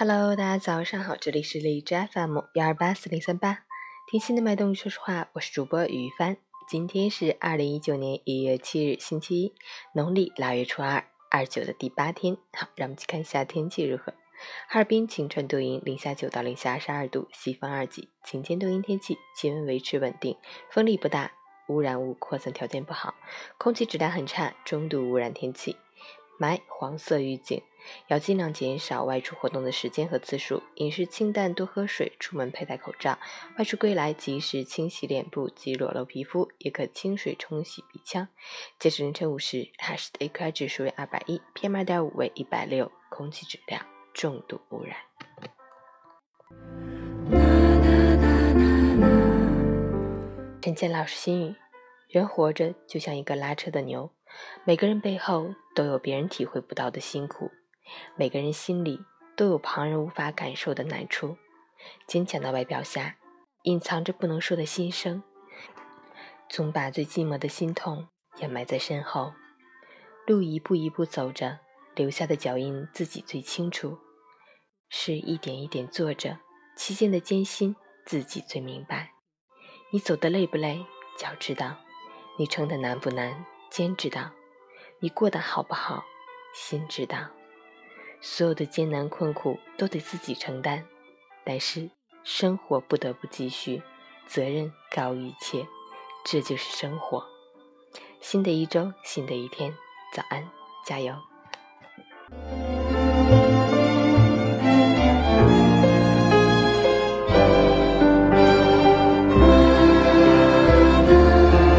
Hello， 大家早上好，这里是荔枝 FM 1284038，听心的脉动，说实话，我是主播于帆。今天是2019年1月7日，星期一，农历腊月初二，29的第8天。好，让我们去看一下天气如何。哈尔滨晴转多云，零下9到零下22度，西风2级，晴间多云天气，气温维持稳定，风力不大，污染物扩散条件不好，空气质量很差，中度污染天气，霾黄色预警。要尽量减少外出活动的时间和次数，饮食清淡，多喝水，出门佩戴口罩，外出归来及时清洗脸部及裸露皮肤，也可清水冲洗鼻腔。截至凌晨5时，哈市的 AQI 指数为210 ，PM2.5 为160，空气质量重度污染。陈建老师心语：人活着就像一个拉车的牛，每个人背后都有别人体会不到的辛苦。每个人心里都有旁人无法感受的难处，坚强的外表下隐藏着不能说的心声，总把最寂寞的心痛掩埋在身后。路一步一步走着，留下的脚印自己最清楚，事一点一点做着，期间的艰辛自己最明白。你走得累不累，脚知道；你撑得难不难，肩知道；你过得好不好，心知道。所有的艰难困苦都得自己承担，但是生活不得不继续，责任高于一切，这就是生活。新的一周，新的一天，早安，加油。